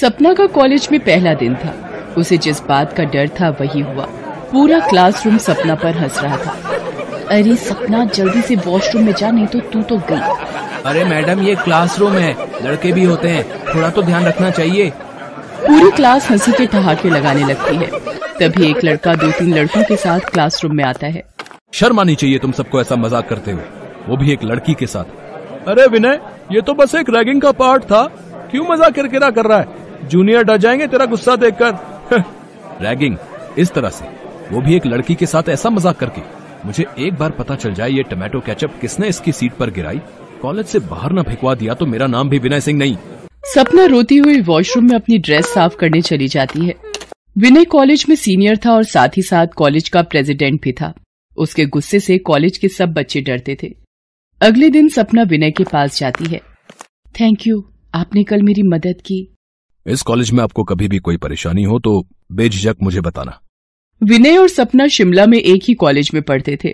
सपना का कॉलेज में पहला दिन था। उसे जिस बात का डर था वही हुआ। पूरा क्लासरूम सपना पर हंस रहा था। अरे सपना जल्दी से वॉशरूम में जा, नहीं तो तू तो गई। अरे मैडम ये क्लासरूम है, लड़के भी होते हैं, थोड़ा तो ध्यान रखना चाहिए। पूरी क्लास हंसी के ठहाके लगाने लगती है। तभी एक लड़का 2-3 लड़कों के साथ क्लासरूम में आता है। शर्म आनी चाहिए तुम सबको ऐसा मजाक करते हुए, वो भी एक लड़की के साथ। अरे विनय ये तो बस एक रैगिंग का पार्ट था, क्यों मजाक किरकिरा कर रहा है, जूनियर डर जाएंगे तेरा गुस्सा देखकर। रैगिंग इस तरह से, वो भी एक लड़की के साथ ऐसा मजाक करके। मुझे एक बार पता चल जाए ये टोमेटो केचप किसने इसकी सीट पर गिराई, कॉलेज से बाहर न फेंकवा दिया तो मेरा नाम भी विनय सिंह नहीं। सपना रोती हुई वॉशरूम में अपनी ड्रेस साफ करने चली जाती है। विनय कॉलेज में सीनियर था और साथ ही साथ कॉलेज का प्रेसिडेंट भी था। उसके गुस्से से कॉलेज के सब बच्चे डरते थे। अगले दिन सपना विनय के पास जाती है। थैंक यू, आपने कल मेरी मदद की। इस कॉलेज में आपको कभी भी कोई परेशानी हो तो बेझिझक मुझे बताना। विनय और सपना शिमला में एक ही कॉलेज में पढ़ते थे।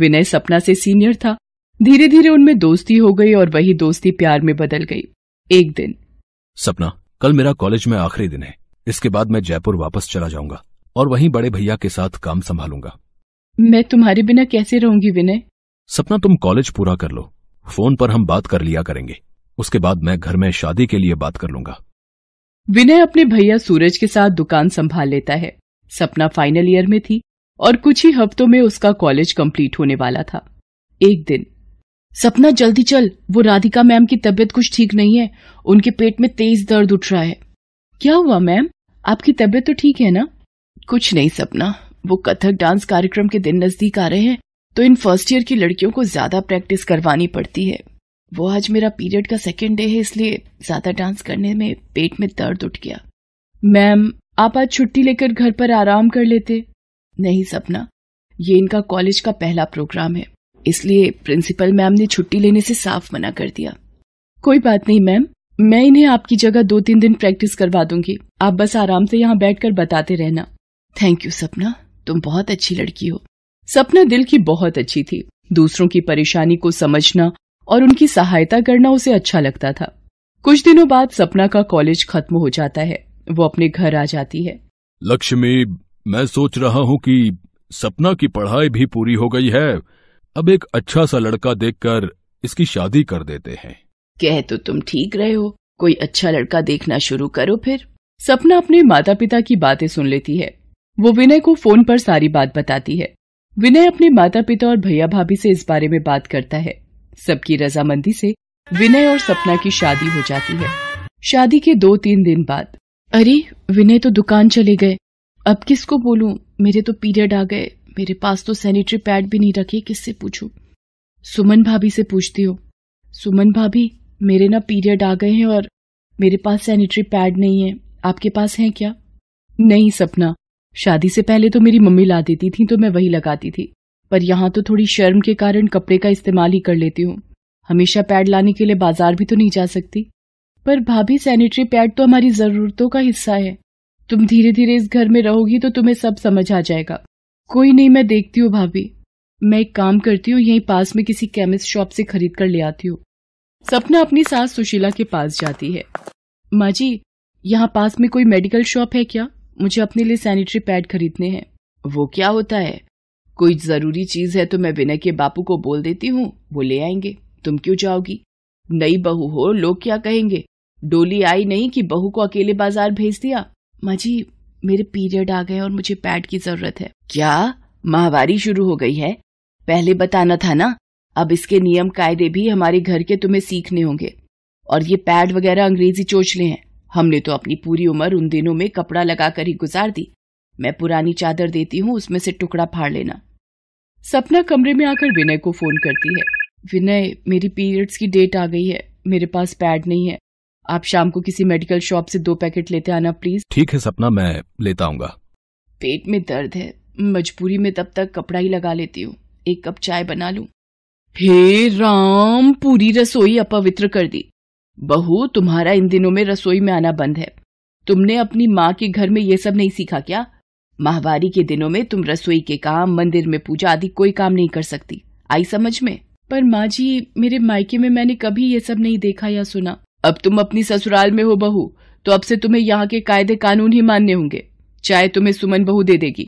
विनय सपना से सीनियर था। धीरे धीरे उनमें दोस्ती हो गई और वही दोस्ती प्यार में बदल गई। एक दिन सपना, कल मेरा कॉलेज में आखिरी दिन है, इसके बाद मैं जयपुर वापस चला जाऊंगा और वहीं बड़े भैया के साथ काम संभालूंगा। मैं तुम्हारे बिना कैसे रहूंगी विनय। सपना तुम कॉलेज पूरा कर लो, फोन पर हम बात कर लिया करेंगे, उसके बाद मैं घर में शादी के लिए बात कर लूंगा। विनय अपने भैया सूरज के साथ दुकान संभाल लेता है। सपना फाइनल ईयर में थी और कुछ ही हफ्तों में उसका कॉलेज कंप्लीट होने वाला था। एक दिन सपना जल्दी चल, वो राधिका मैम की तबीयत कुछ ठीक नहीं है, उनके पेट में तेज दर्द उठ रहा है। क्या हुआ मैम, आपकी तबीयत तो ठीक है ना? कुछ नहीं सपना, वो कथक डांस कार्यक्रम के दिन नजदीक आ रहे हैं तो इन फर्स्ट ईयर की लड़कियों को ज्यादा प्रैक्टिस करवानी पड़ती है। वो आज मेरा पीरियड का सेकेंड डे है, इसलिए ज्यादा डांस करने में पेट में दर्द उठ गया। मैम आप आज छुट्टी लेकर घर पर आराम कर लेते। नहीं सपना, ये इनका कॉलेज का पहला प्रोग्राम है, इसलिए प्रिंसिपल मैम ने छुट्टी लेने से साफ मना कर दिया। कोई बात नहीं मैम, मैं इन्हें आपकी जगह 2-3 दिन प्रैक्टिस करवा दूंगी, आप बस आराम से यहाँ बैठकर बताते रहना। थैंक यू सपना, तुम बहुत अच्छी लड़की हो। सपना दिल की बहुत अच्छी थी। दूसरों की परेशानी को समझना और उनकी सहायता करना उसे अच्छा लगता था। कुछ दिनों बाद सपना का कॉलेज खत्म हो जाता है। वो अपने घर आ जाती है। लक्ष्मी, मैं सोच रहा हूँ कि सपना की पढ़ाई भी पूरी हो गई है, अब एक अच्छा सा लड़का देखकर इसकी शादी कर देते हैं। कह तो तुम ठीक रहे हो, कोई अच्छा लड़का देखना शुरू करो फिर। सपना अपने माता पिता की बातें सुन लेती है। वो विनय को फोन पर सारी बात बताती है। विनय अपने माता पिता और भैया भाभी से इस बारे में बात करता है। सबकी रजामंदी से विनय और सपना की शादी हो जाती है। शादी के 2-3 दिन बाद, अरे विनय तो दुकान चले गए, अब किसको बोलूं, मेरे तो पीरियड आ गए, मेरे पास तो सैनिटरी पैड भी नहीं रखे, किससे पूछूं? सुमन भाभी से पूछती हूँ। सुमन भाभी मेरे ना पीरियड आ गए हैं और मेरे पास सैनिटरी पैड नहीं है, आपके पास हैं क्या? नहीं सपना, शादी से पहले तो मेरी मम्मी ला देती थी तो मैं वही लगाती थी, पर यहाँ तो थोड़ी शर्म के कारण कपड़े का इस्तेमाल ही कर लेती हूँ। हमेशा पैड लाने के लिए बाजार भी तो नहीं जा सकती। पर भाभी सैनिटरी पैड तो हमारी जरूरतों का हिस्सा है, तुम धीरे धीरे इस घर में रहोगी तो तुम्हें सब समझ आ जाएगा। कोई नहीं, मैं देखती हूँ भाभी, मैं एक काम करती हूँ, यहीं पास में किसी केमिस्ट शॉप से खरीद कर ले आती हूँ। सपना अपनी सास सुशीला के पास जाती है। माँ जी, यहाँ पास में कोई मेडिकल शॉप है क्या? मुझे अपने लिए सैनिटरी पैड खरीदने हैं। वो क्या होता है, कोई जरूरी चीज है तो मैं विनय के बापू को बोल देती हूँ, वो ले आएंगे, तुम क्यों जाओगी? नई बहू हो, लोग क्या कहेंगे, डोली आई नहीं कि बहू को अकेले बाजार भेज दिया। माँ जी मेरे पीरियड आ गए और मुझे पैड की जरूरत है। क्या माहवारी शुरू हो गई है, पहले बताना था ना, अब इसके नियम कायदे भी हमारे घर के तुम्हें सीखने होंगे। और ये पैड वगैरह अंग्रेजी चोचले हैं, हमने तो अपनी पूरी उम्र उन दिनों में कपड़ा लगाकर ही गुजार दी। मैं पुरानी चादर देती हूँ, उसमें से टुकड़ा फाड़ लेना। सपना कमरे में आकर विनय को फोन करती है। विनय मेरी पीरियड्स की डेट आ गई है, मेरे पास पैड नहीं है, आप शाम को किसी मेडिकल शॉप से 2 पैकेट लेते आना प्लीज। ठीक है सपना, मैं लेता आऊंगा। पेट में दर्द है, मजबूरी में तब तक कपड़ा ही लगा लेती हूँ। एक कप चाय बना लूं। हे राम, पूरी रसोई अपवित्र कर दी। बहू तुम्हारा इन दिनों में रसोई में आना बंद है, तुमने अपनी माँ के घर में ये सब नहीं सीखा क्या? माहवारी के दिनों में तुम रसोई के काम, मंदिर में पूजा आदि कोई काम नहीं कर सकती, आई समझ में? पर माँ जी मेरे मायके में मैंने कभी ये सब नहीं देखा या सुना। अब तुम अपनी ससुराल में हो बहू, तो अब से तुम्हें यहाँ के कायदे कानून ही मानने होंगे, चाहे तुम्हें सुमन बहू दे देगी।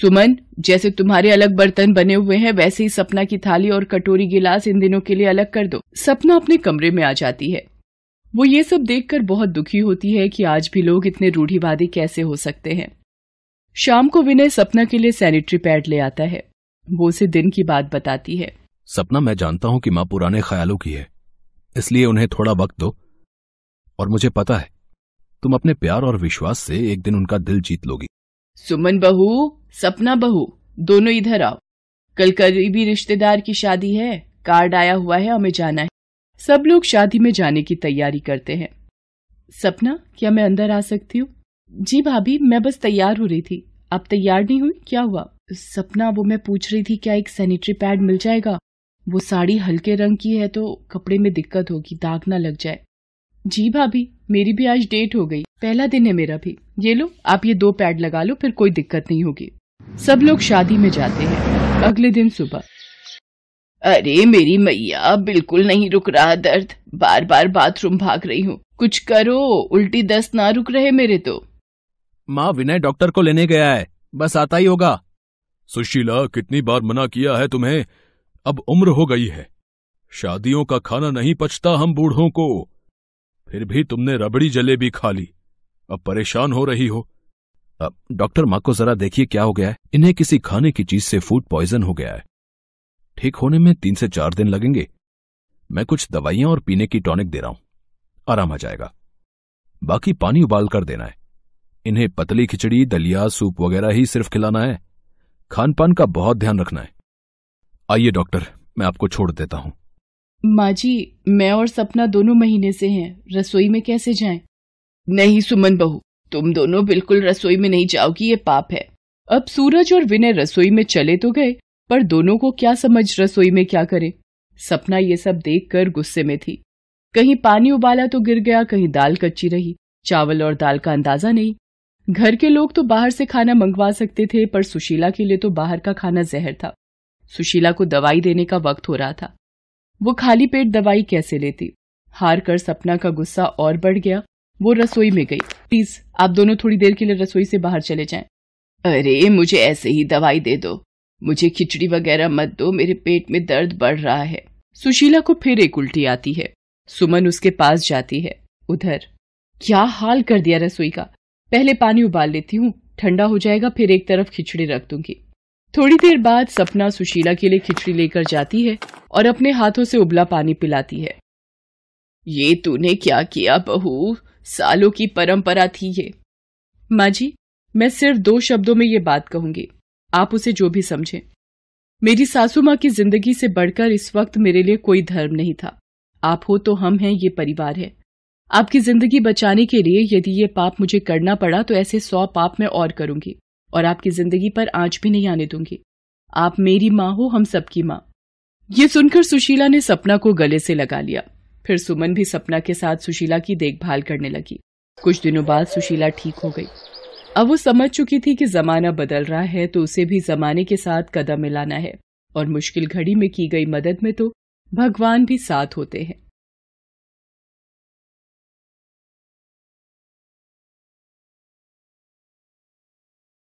सुमन, जैसे तुम्हारे अलग बर्तन बने हुए हैं वैसे ही सपना की थाली और कटोरी गिलास इन दिनों के लिए अलग कर दो। सपना अपने कमरे में आ जाती है। वो ये सब देखकर बहुत दुखी होती है कि आज भी लोग इतने रूढ़िवादी कैसे हो सकते हैं। शाम को विनय सपना के लिए सैनिटरी पैड ले आता है। वो उसे दिन की बात बताती है। सपना, मैं जानता हूँ कि माँ पुराने ख्यालों की है, इसलिए उन्हें थोड़ा वक्त दो, और मुझे पता है तुम अपने प्यार और विश्वास से एक दिन उनका दिल जीत लोगी। सुमन बहू, सपना बहू, दोनों इधर आओ। कल करीबी रिश्तेदार की शादी है, कार्ड आया हुआ है, हमें जाना है। सब लोग शादी में जाने की तैयारी करते हैं। सपना, क्या मैं अंदर आ सकती हूँ? जी भाभी, मैं बस तैयार हो रही थी। आप तैयार नहीं हुई, क्या हुआ? सपना, वो मैं पूछ रही थी क्या एक सैनिटरी पैड मिल जाएगा? वो साड़ी हल्के रंग की है तो कपड़े में दिक्कत होगी, दाग ना लग जाए। जी भाभी, मेरी भी आज डेट हो गई, पहला दिन है मेरा भी। ये लो, आप ये 2 पैड लगा लो, फिर कोई दिक्कत नहीं होगी। सब लोग शादी में जाते हैं। अगले दिन सुबह, अरे मेरी मैया, बिल्कुल नहीं रुक रहा दर्द, बार बार बाथरूम भाग रही हूँ, कुछ करो, उल्टी दस्त ना रुक रहे मेरे तो। माँ, विनय डॉक्टर को लेने गया है, बस आता ही होगा। सुशीला, कितनी बार मना किया है तुम्हें, अब उम्र हो गई है, शादियों का खाना नहीं पचता हम बूढ़ों को, फिर भी तुमने रबड़ी जलेबी खा ली, अब परेशान हो रही हो। अब डॉक्टर, माँ को जरा देखिए क्या हो गया है, इन्हें किसी खाने की चीज से फूड पॉइजन हो गया है, ठीक होने में 3 से 4 दिन लगेंगे। मैं कुछ दवाइयां और पीने की टॉनिक दे रहा हूं, आराम आ जाएगा। बाकी पानी उबाल कर देना है। इन्हें पतली खिचड़ी, दलिया, सूप वगैरह ही सिर्फ खिलाना है, खानपान का बहुत ध्यान रखना है। आइए डॉक्टर, मैं आपको छोड़ देता हूँ। माँ जी, मैं और सपना दोनों महीने से हैं, रसोई में कैसे जाएं? नहीं सुमन बहू, तुम दोनों बिल्कुल रसोई में नहीं जाओगी, ये पाप है। अब सूरज और विनय रसोई में चले तो गए, पर दोनों को क्या समझ रसोई में क्या करें। सपना ये सब देखकर गुस्से में थी। कहीं पानी उबाला तो गिर गया, कहीं दाल कच्ची रही, चावल और दाल का अंदाजा नहीं। घर के लोग तो बाहर से खाना मंगवा सकते थे, पर सुशीला के लिए तो बाहर का खाना जहर था। सुशीला को दवाई देने का वक्त हो रहा था, वो खाली पेट दवाई कैसे लेती। हार कर सपना का गुस्सा और बढ़ गया। वो रसोई में गई। प्लीज आप दोनों थोड़ी देर के लिए रसोई से बाहर चले जाएं। अरे मुझे ऐसे ही दवाई दे दो, मुझे खिचड़ी वगैरह मत दो, मेरे पेट में दर्द बढ़ रहा है। सुशीला को फिर एक उल्टी आती है। सुमन उसके पास जाती है। उधर क्या हाल कर दिया रसोई का, पहले पानी उबाल लेती हूँ, ठंडा हो जाएगा, फिर एक तरफ खिचड़ी रख दूंगी। थोड़ी देर बाद सपना सुशीला के लिए खिचड़ी लेकर जाती है और अपने हाथों से उबला पानी पिलाती है। ये तूने क्या किया बहू, सालों की परंपरा थी ये। माँ जी, मैं सिर्फ 2 शब्दों में ये बात कहूंगी, आप उसे जो भी समझें। मेरी सासू माँ की जिंदगी से बढ़कर इस वक्त मेरे लिए कोई धर्म नहीं था। आप हो तो हम हैं, ये परिवार है। आपकी जिंदगी बचाने के लिए यदि ये पाप मुझे करना पड़ा तो ऐसे 100 पाप मैं और करूंगी, और आपकी जिंदगी पर आंच भी नहीं आने दूंगी। आप मेरी माँ हो, हम सबकी माँ। ये सुनकर सुशीला ने सपना को गले से लगा लिया। फिर सुमन भी सपना के साथ सुशीला की देखभाल करने लगी। कुछ दिनों बाद सुशीला ठीक हो गई। अब वो समझ चुकी थी कि जमाना बदल रहा है तो उसे भी जमाने के साथ कदम मिलाना है, और मुश्किल घड़ी में की गई मदद में तो भगवान भी साथ होते हैं।